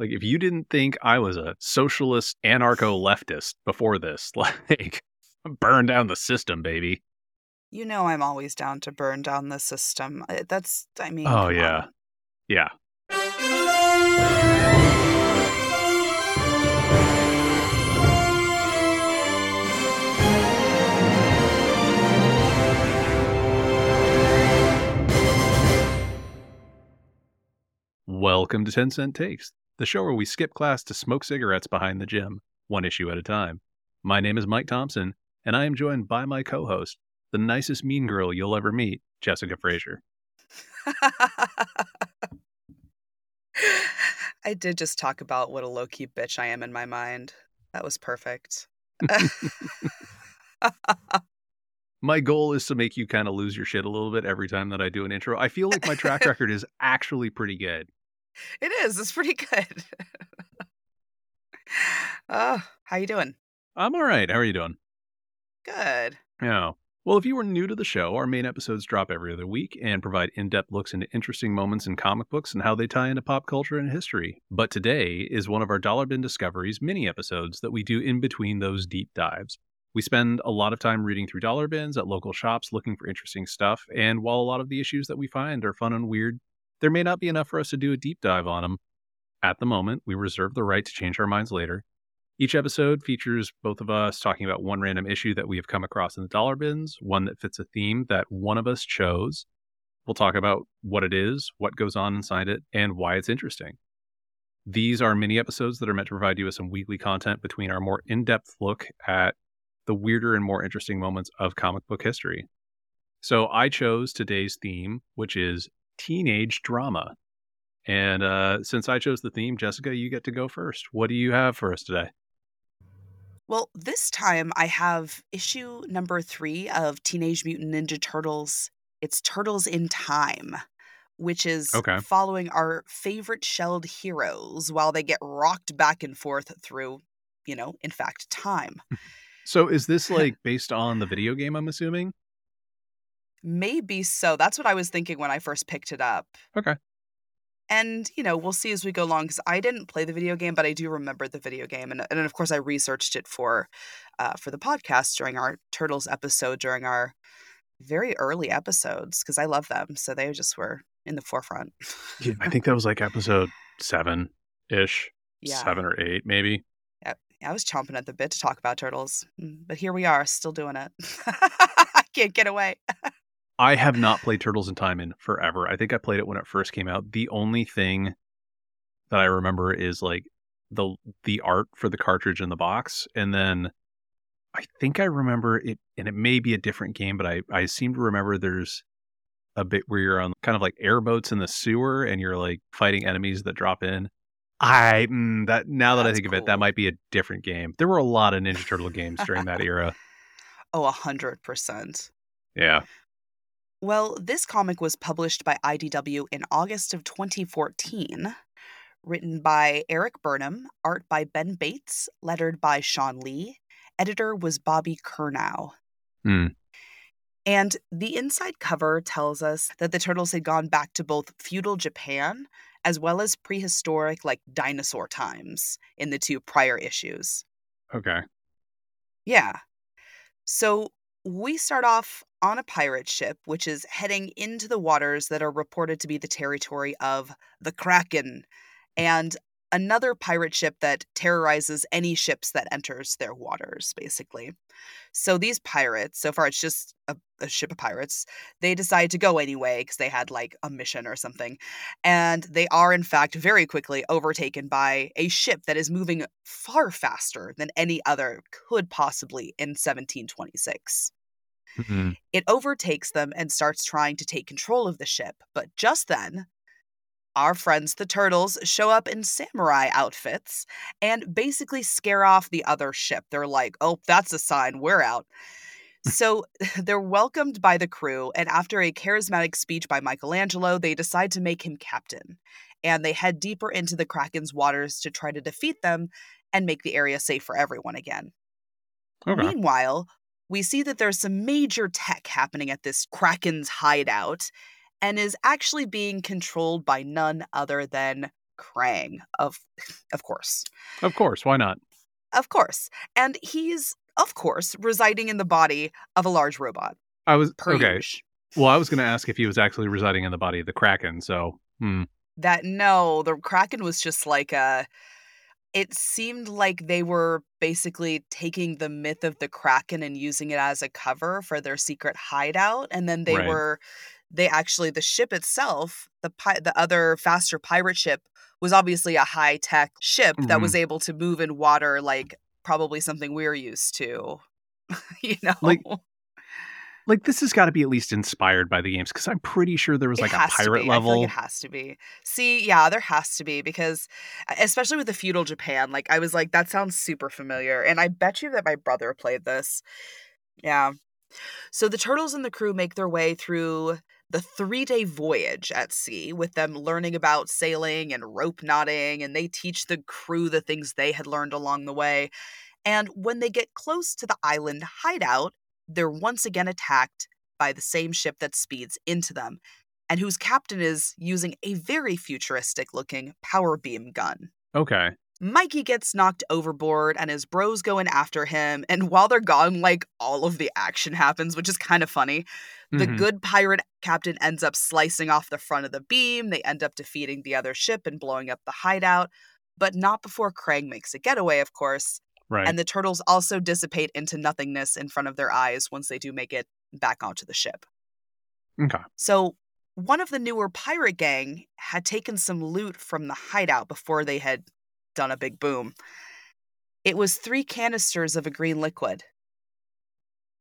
Like, if you didn't think I was a socialist anarcho-leftist before this, like, burn down the system, baby. You know I'm always down to burn down the system. That's, I mean... Oh, yeah. On. Yeah. Welcome to Tencent Takes, the show where we skip class to smoke cigarettes behind the gym, one issue at a time. My name is Mike Thompson, and I am joined by my co-host, the nicest mean girl you'll ever meet, Jessika Frazier. I did just talk about what a low-key bitch I am in my mind. That was perfect. My goal is to make you kind of lose your shit a little bit every time that I do an intro. I feel like my track record is actually pretty good. It is. It's pretty good. How you doing? I'm all right. How are you doing? Good. Yeah. Well, if you were new to the show, our main episodes drop every other week and provide in-depth looks into interesting moments in comic books and how they tie into pop culture and history. But today is one of our Dollar Bin Discoveries mini-episodes that we do in between those deep dives. We spend a lot of time reading through dollar bins at local shops looking for interesting stuff, and while a lot of the issues that we find are fun and weird, there may not be enough for us to do a deep dive on them. At the moment, we reserve the right to change our minds later. Each episode features both of us talking about one random issue that we have come across in the dollar bins, one that fits a theme that one of us chose. We'll talk about what it is, what goes on inside it, and why it's interesting. These are mini episodes that are meant to provide you with some weekly content between our more in-depth look at the weirder and more interesting moments of comic book history. So I chose today's theme, which is teenage drama. And since I chose the theme, Jessika, you get to go first. What do you have for us today? Well, this time I have issue number 3 of Teenage Mutant Ninja Turtles. It's Turtles in Time, which is following our favorite shelled heroes while they get rocked back and forth through, you know, in fact, time. So is this like based on the video game, I'm assuming? Maybe so. That's what I was thinking when I first picked it up. Okay. And, you know, we'll see as we go along, because I didn't play the video game, but I do remember the video game. And of course, I researched it for the podcast during our Turtles episode, during our very early episodes, because I love them. So they just were in the forefront. Yeah, I think that was like episode 7-ish, yeah. 7 or 8, maybe. I was chomping at the bit to talk about Turtles, but here we are still doing it. I can't get away. I have not played Turtles in Time in forever. I think I played it when it first came out. The only thing that I remember is like the art for the cartridge in the box. And then I think I remember it, and it may be a different game, but I seem to remember there's a bit where you're on kind of like airboats in the sewer and you're like fighting enemies that drop in. Now that I think of it, that might be a different game. There were a lot of Ninja Turtle games during that era. Oh, 100%. Yeah. Well, this comic was published by IDW in August of 2014, written by Eric Burnham, art by Ben Bates, lettered by Sean Lee, editor was Bobby Kurnow. And the inside cover tells us that the Turtles had gone back to both feudal Japan as well as prehistoric, like, dinosaur times in the 2 prior issues. Okay. Yeah. So we start off on a pirate ship, which is heading into the waters that are reported to be the territory of the Kraken, and another pirate ship that terrorizes any ships that enters their waters, basically. So these pirates, so far it's just a ship of pirates, they decide to go anyway because they had like a mission or something. And they are, in fact, very quickly overtaken by a ship that is moving far faster than any other could possibly in 1726. Mm-hmm. It overtakes them and starts trying to take control of the ship. But just then, our friends, the Turtles, show up in samurai outfits and basically scare off the other ship. They're like, oh, that's a sign. We're out. So they're welcomed by the crew. And after a charismatic speech by Michelangelo, they decide to make him captain. And they head deeper into the Kraken's waters to try to defeat them and make the area safe for everyone again. Okay. Meanwhile, we see that there's some major tech happening at this Kraken's hideout and is actually being controlled by none other than Krang. Of course. Of course. Why not? Of course. And he's, of course, residing in the body of a large robot. Well, I was going to ask if he was actually residing in the body of the Kraken, so... No, the Kraken was just like a... It seemed like they were basically taking the myth of the Kraken and using it as a cover for their secret hideout. And then they were... They actually... The ship itself, the other faster pirate ship, was obviously a high-tech ship that was able to move in water like probably something we're used to. You know? Like, this has got to be at least inspired by the games, because I'm pretty sure there was like a pirate level. I feel like it has to be. See, yeah, there has to be, because especially with the feudal Japan, like I was like, that sounds super familiar. And I bet you that my brother played this. Yeah. So the Turtles and the crew make their way through the 3-day voyage at sea, with them learning about sailing and rope knotting. And they teach the crew the things they had learned along the way. And when they get close to the island hideout, they're once again attacked by the same ship that speeds into them, and whose captain is using a very futuristic-looking power beam gun. Okay. Mikey gets knocked overboard, and his bros go in after him, and while they're gone, like, all of the action happens, which is kind of funny. The good pirate captain ends up slicing off the front of the beam. They end up defeating the other ship and blowing up the hideout, but not before Krang makes a getaway, of course. Right. And the turtles also dissipate into nothingness in front of their eyes once they do make it back onto the ship. Okay. So one of the newer pirate gang had taken some loot from the hideout before they had done a big boom. It was 3 canisters of a green liquid.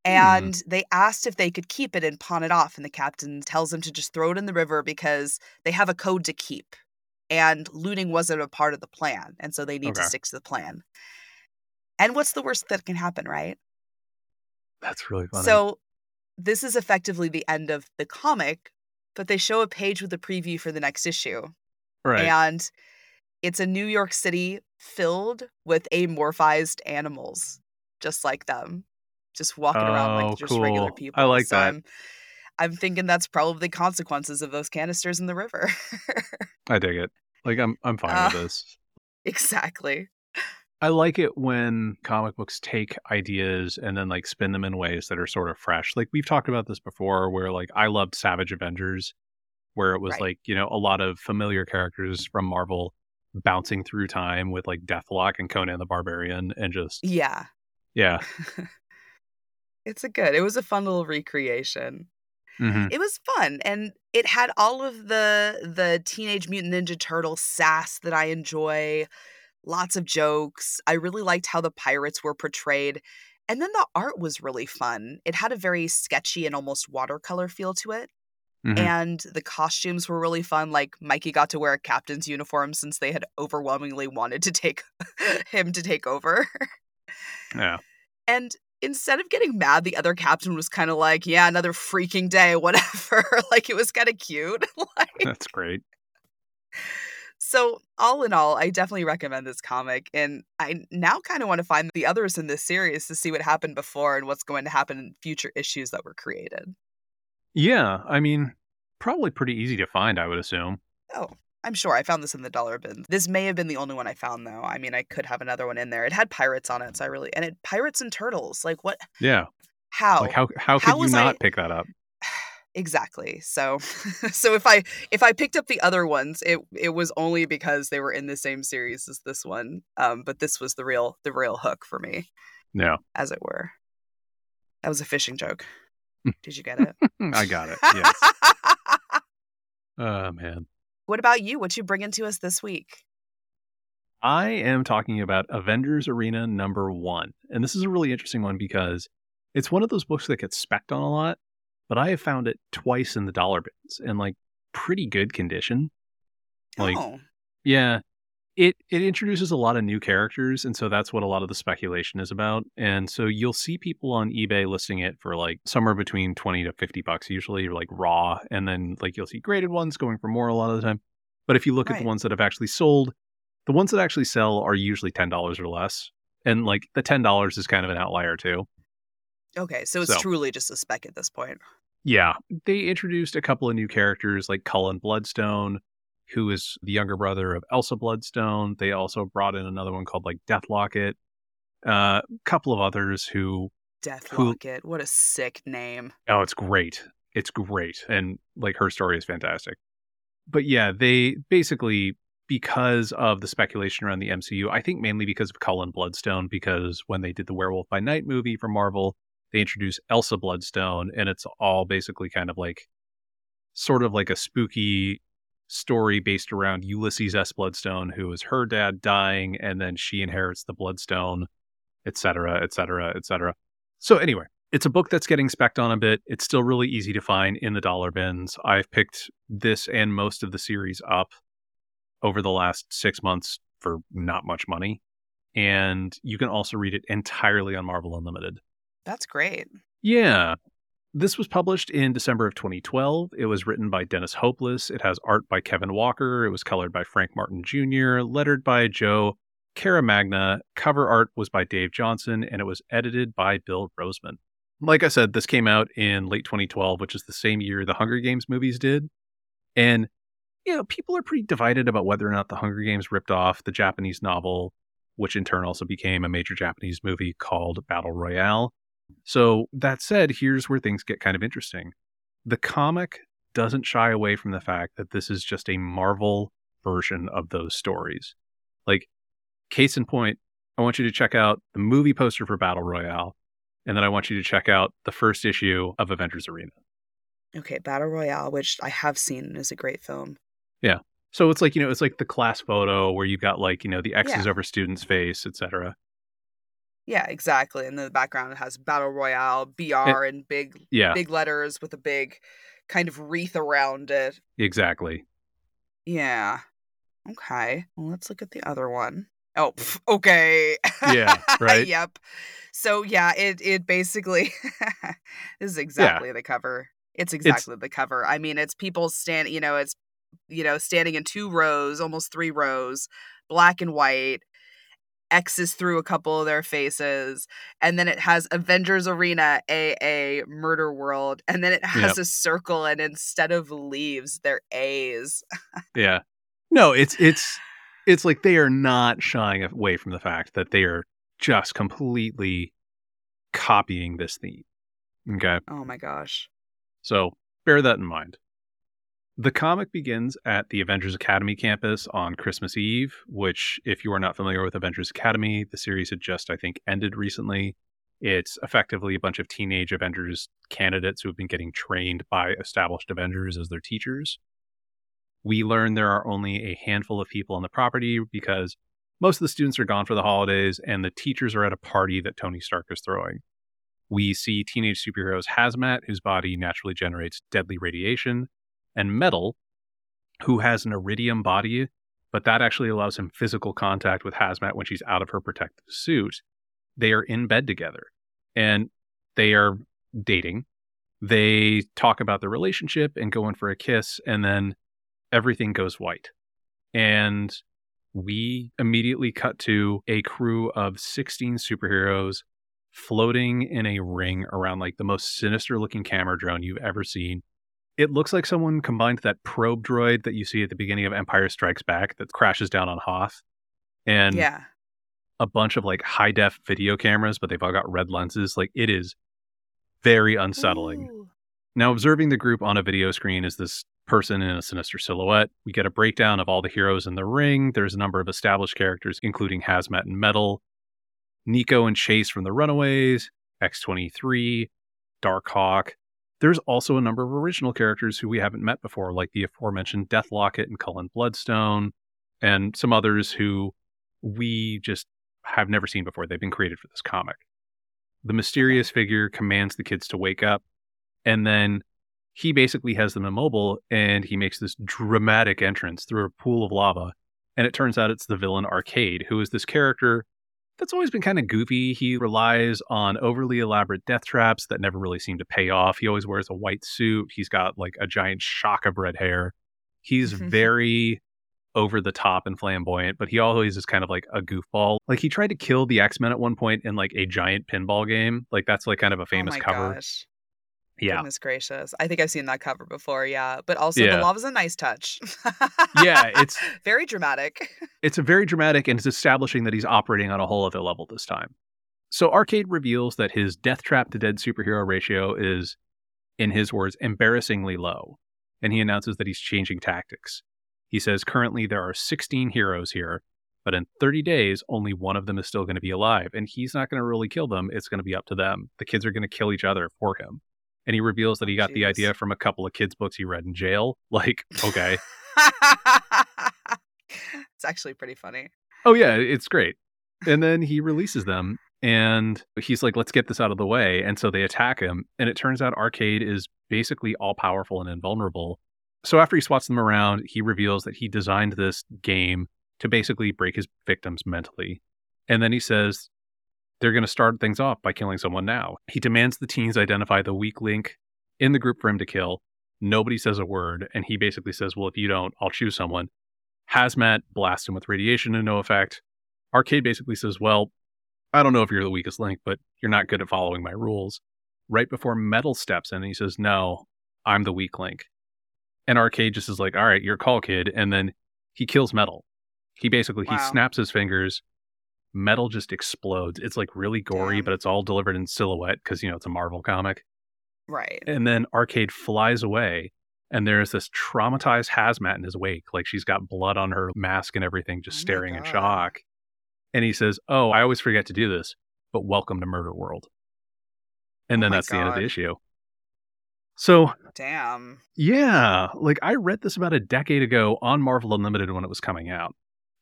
And they asked if they could keep it and pawn it off. And the captain tells them to just throw it in the river because they have a code to keep. And looting wasn't a part of the plan. And so they need to stick to the plan. And what's the worst that can happen, right? That's really funny. So this is effectively the end of the comic, but they show a page with a preview for the next issue. Right. And it's a New York City filled with amorphized animals, just like them, just walking around like just regular people. I like that. I'm thinking that's probably the consequences of those canisters in the river. I dig it. Like, I'm fine with this. Exactly. I like it when comic books take ideas and then like spin them in ways that are sort of fresh. Like we've talked about this before where like I loved Savage Avengers, where it was like, you know, a lot of familiar characters from Marvel bouncing through time with like Deathlock and Conan the Barbarian and just. Yeah. Yeah. It was a fun little recreation. It was fun, and it had all of the Teenage Mutant Ninja Turtle sass that I enjoy. Lots of jokes. I really liked how the pirates were portrayed. And then the art was really fun. It had a very sketchy and almost watercolor feel to it. And the costumes were really fun. Like, Mikey got to wear a captain's uniform since they had overwhelmingly wanted to take him to take over. Yeah. And instead of getting mad, the other captain was kind of like, yeah, another freaking day, whatever. Like, it was kind of cute. That's great. So all in all, I definitely recommend this comic, and I now kind of want to find the others in this series to see what happened before and what's going to happen in future issues that were created. Yeah, I mean, probably pretty easy to find, I would assume. Oh, I'm sure. I found this in the dollar bin. This may have been the only one I found, though. I mean, I could have another one in there. It had pirates on it, so I really... And it pirates and turtles. Like, what? Yeah. How? Like, how could you not pick that up? Exactly. So if I picked up the other ones, it was only because they were in the same series as this one. But this was the real hook for me. Yeah. As it were. That was a fishing joke. Did you get it? I got it. Yes. Oh, man. What about you? What you bringing to us this week? I am talking about Avengers Arena #1. And this is a really interesting one because it's one of those books that gets specced on a lot. But I have found it twice in the dollar bins in like pretty good condition. Like, yeah, it introduces a lot of new characters. And so that's what a lot of the speculation is about. And so you'll see people on eBay listing it for like somewhere between $20 to $50 usually, or like raw. And then like you'll see graded ones going for more a lot of the time. But if you look at the ones that have actually sold, the ones that actually sell are usually $10 or less. And like the $10 is kind of an outlier too. Okay, so it's truly just a spec at this point. Yeah. They introduced a couple of new characters like Cullen Bloodstone, who is the younger brother of Elsa Bloodstone. They also brought in another one called like Death Locket. A couple of others who... Death Locket. What a sick name. Oh, it's great. It's great. And like her story is fantastic. But yeah, they basically, because of the speculation around the MCU, I think mainly because of Cullen Bloodstone, because when they did the Werewolf by Night movie for Marvel, they introduced Elsa Bloodstone, and it's all basically kind of like, sort of like a spooky story based around Ulysses S. Bloodstone, who is her dad dying, and then she inherits the Bloodstone, et cetera, et cetera, et cetera. So anyway, it's a book that's getting specced on a bit. It's still really easy to find in the dollar bins. I've picked this and most of the series up over the last 6 months for not much money. And you can also read it entirely on Marvel Unlimited. That's great. Yeah. This was published in December of 2012. It was written by Dennis Hopeless. It has art by Kevin Walker. It was colored by Frank Martin Jr., lettered by Joe Caramagna. Cover art was by Dave Johnson, and it was edited by Bill Roseman. Like I said, this came out in late 2012, which is the same year the Hunger Games movies did. And, you know, people are pretty divided about whether or not the Hunger Games ripped off the Japanese novel, which in turn also became a major Japanese movie called Battle Royale. So that said, here's where things get kind of interesting. The comic doesn't shy away from the fact that this is just a Marvel version of those stories. Like, case in point, I want you to check out the movie poster for Battle Royale, and then I want you to check out the first issue of Avengers Arena. Okay, Battle Royale, which I have seen and is a great film. Yeah. So it's like, you know, it's like the class photo where you've got like, you know, the X's over students' face, etc. Yeah, exactly. And in the background, it has Battle Royale, BR in big letters with a big kind of wreath around it. Exactly. Yeah. Okay. Well, let's look at the other one. Oh, okay. Yeah, right? Yep. So, yeah, it basically is exactly the cover. It's exactly the cover. I mean, it's people standing, you know, it's, you know, standing in two rows, almost three rows, black and white. X's through a couple of their faces, and then it has Avengers Arena, AA, Murder World, and then it has a circle, and instead of leaves, they're A's. Yeah. No, it's like they are not shying away from the fact that they are just completely copying this theme. Okay. Oh my gosh. So bear that in mind. The comic begins at the Avengers Academy campus on Christmas Eve, which, if you are not familiar with Avengers Academy, the series had just, I think, ended recently. It's effectively a bunch of teenage Avengers candidates who have been getting trained by established Avengers as their teachers. We learn there are only a handful of people on the property because most of the students are gone for the holidays and the teachers are at a party that Tony Stark is throwing. We see teenage superheroes Hazmat, whose body naturally generates deadly radiation, and Metal, who has an iridium body, but that actually allows him physical contact with Hazmat when she's out of her protective suit. They are in bed together, and they are dating. They talk about their relationship and go in for a kiss, and then everything goes white. And we immediately cut to a crew of 16 superheroes floating in a ring around like the most sinister-looking camera drone you've ever seen. It looks like someone combined that probe droid that you see at the beginning of Empire Strikes Back that crashes down on Hoth and a bunch of like high def video cameras, but they've all got red lenses. Like, it is very unsettling. Ooh. Now, observing the group on a video screen is this person in a sinister silhouette. We get a breakdown of all the heroes in the ring. There's a number of established characters, including Hazmat and Metal, Nico and Chase from The Runaways, X-23, Darkhawk. There's also a number of original characters who we haven't met before, like the aforementioned Death Locket and Cullen Bloodstone, and some others who we just have never seen before. They've been created for this comic. The mysterious figure commands the kids to wake up, and then he basically has them immobile, and he makes this dramatic entrance through a pool of lava, and it turns out it's the villain Arcade, who is this character that's always been kind of goofy. He relies on overly elaborate death traps that never really seem to pay off. He always wears a white suit. He's got like a giant shock of red hair. He's very over the top and flamboyant, but he always is kind of like a goofball. Like, he tried to kill the X-Men at one point in like a giant pinball game. Like, that's like kind of a famous cover. Gosh. Yeah. Goodness gracious. I think I've seen that cover before. Yeah. But also the lava's a nice touch. Yeah. It's very dramatic. It's a very dramatic, and it's establishing that he's operating on a whole other level this time. So Arcade reveals that his death trap to dead superhero ratio is, in his words, embarrassingly low. And he announces that he's changing tactics. He says currently there are 16 heroes here, but in 30 days, only one of them is still going to be alive. And he's not going to really kill them. It's going to be up to them. The kids are going to kill each other for him. And he reveals that he got the idea from a couple of kids' books he read in jail. Like, okay. It's actually pretty funny. Oh, yeah, it's great. And then he releases them. And he's like, let's get this out of the way. And so they attack him. And it turns out Arcade is basically all-powerful and invulnerable. So after he swats them around, he reveals that he designed this game to basically break his victims mentally. And then he says they're going to start things off by killing someone now. He demands the teens identify the weak link in the group for him to kill. Nobody says a word. And he basically says, well, if you don't, I'll choose someone. Hazmat blasts him with radiation to no effect. Arcade basically says, well, I don't know if you're the weakest link, but you're not good at following my rules. Right before Metal steps in, and he says, no, I'm the weak link. And Arcade just is like, all right, your call, kid. And then he kills Metal. He basically, he snaps his fingers. Metal just explodes. It's like really gory, but it's all delivered in silhouette because, you know, it's a Marvel comic. Right. And then Arcade flies away, and there's this traumatized Hazmat in his wake. Like, she's got blood on her mask and everything, just staring in shock. And he says, oh, I always forget to do this, but welcome to Murder World. And then that's the end of the issue. So, damn. Yeah. Like, I read this about a decade ago on Marvel Unlimited when it was coming out.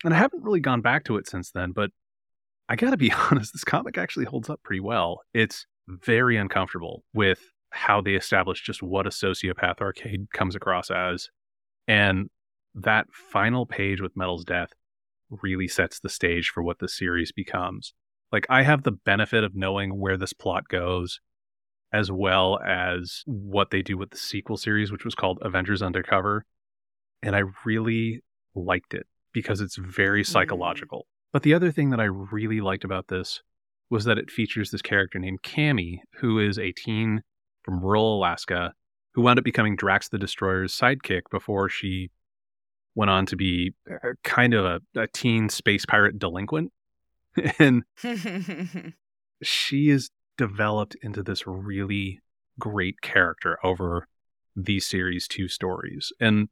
And I haven't really gone back to it since then, but I gotta be honest, this comic actually holds up pretty well. It's very uncomfortable with how they establish just what a sociopath Arcade comes across as. And that final page with Metal's death really sets the stage for what the series becomes. Like, I have the benefit of knowing where this plot goes, as well as what they do with the sequel series, which was called Avengers Undercover. And I really liked it, because it's very psychological. But the other thing that I really liked about this was that it features this character named Cammy, who is a teen from rural Alaska, who wound up becoming Drax the Destroyer's sidekick before she went on to be kind of a teen space pirate delinquent. And she is developed into this really great character over these series two stories. And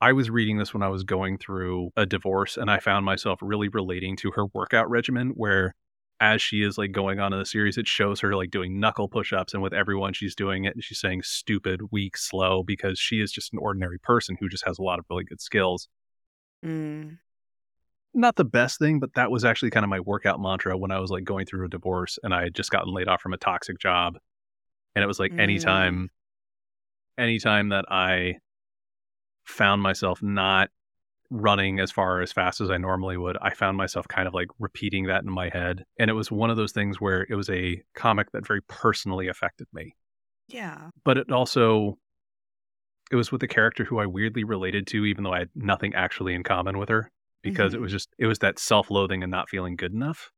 I was reading this when I was going through a divorce, and I found myself really relating to her workout regimen, where as she is like going on in the series, it shows her like doing knuckle push-ups, and with everyone she's doing it, and she's saying stupid, weak, slow, because she is just an ordinary person who just has a lot of really good skills. Not the best thing, but that was actually kind of my workout mantra when I was like going through a divorce, and I had just gotten laid off from a toxic job. And it was like, anytime that I found myself not running as far as fast as I normally would, I found myself kind of like repeating that in my head. And it was one of those things where it was a comic that very personally affected me. Yeah. But it was with a character who I weirdly related to, even though I had nothing actually in common with her, because it was that self-loathing and not feeling good enough.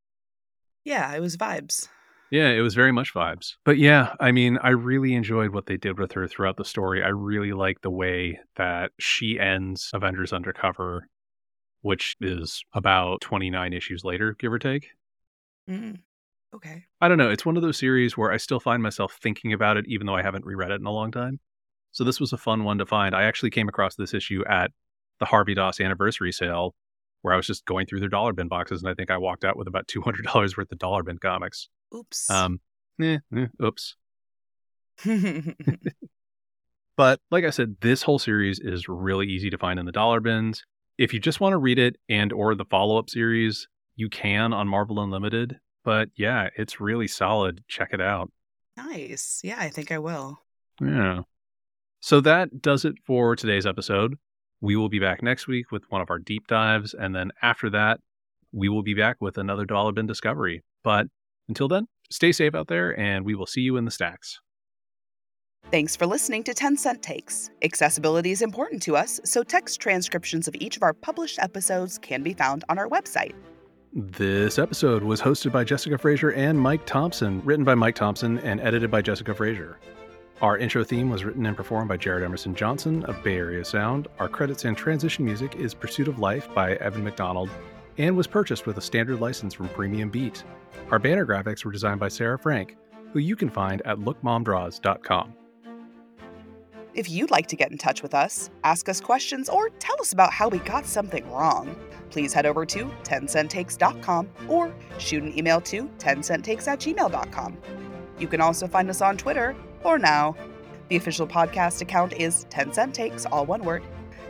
Yeah, it was vibes. Yeah, it was very much vibes. But yeah, I mean, I really enjoyed what they did with her throughout the story. I really like the way that she ends Avengers Undercover, which is about 29 issues later, give or take. Okay. I don't know. It's one of those series where I still find myself thinking about it, even though I haven't reread it in a long time. So this was a fun one to find. I actually came across this issue at the Harvey Doss anniversary sale, where I was just going through their dollar bin boxes, and I think I walked out with about $200 worth of dollar bin comics. Oops. Oops. But like I said, this whole series is really easy to find in the dollar bins. If you just want to read it and or the follow-up series, you can on Marvel Unlimited. But yeah, it's really solid. Check it out. Nice. Yeah, I think I will. Yeah. So that does it for today's episode. We will be back next week with one of our deep dives. And then after that, we will be back with another Dollar Bin Discovery. But until then, stay safe out there, and we will see you in the stacks. Thanks for listening to 10 Cent Takes. Accessibility is important to us, so text transcriptions of each of our published episodes can be found on our website. This episode was hosted by Jessika Frazier and Mike Thompson, written by Mike Thompson and edited by Jessika Frazier. Our intro theme was written and performed by Jared Emerson Johnson of Bay Area Sound. Our credits and transition music is Pursuit of Life by Evan McDonald and was purchased with a standard license from Premium Beat. Our banner graphics were designed by Sarah Frank, who you can find at lookmomdraws.com. If you'd like to get in touch with us, ask us questions, or tell us about how we got something wrong, please head over to 10centtakes.com or shoot an email to 10centtakes@gmail.com. You can also find us on Twitter, or now. The official podcast account is 10centtakes, all one word.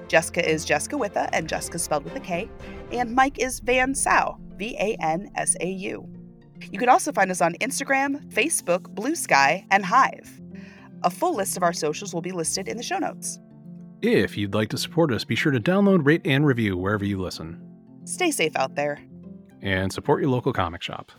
Jessika is Jessika Witha, and Jessika spelled with a K. And Mike is Van Sau, VANSAU. You can also find us on Instagram, Facebook, Blue Sky, and Hive. A full list of our socials will be listed in the show notes. If you'd like to support us, be sure to download, rate, and review wherever you listen. Stay safe out there. And support your local comic shop.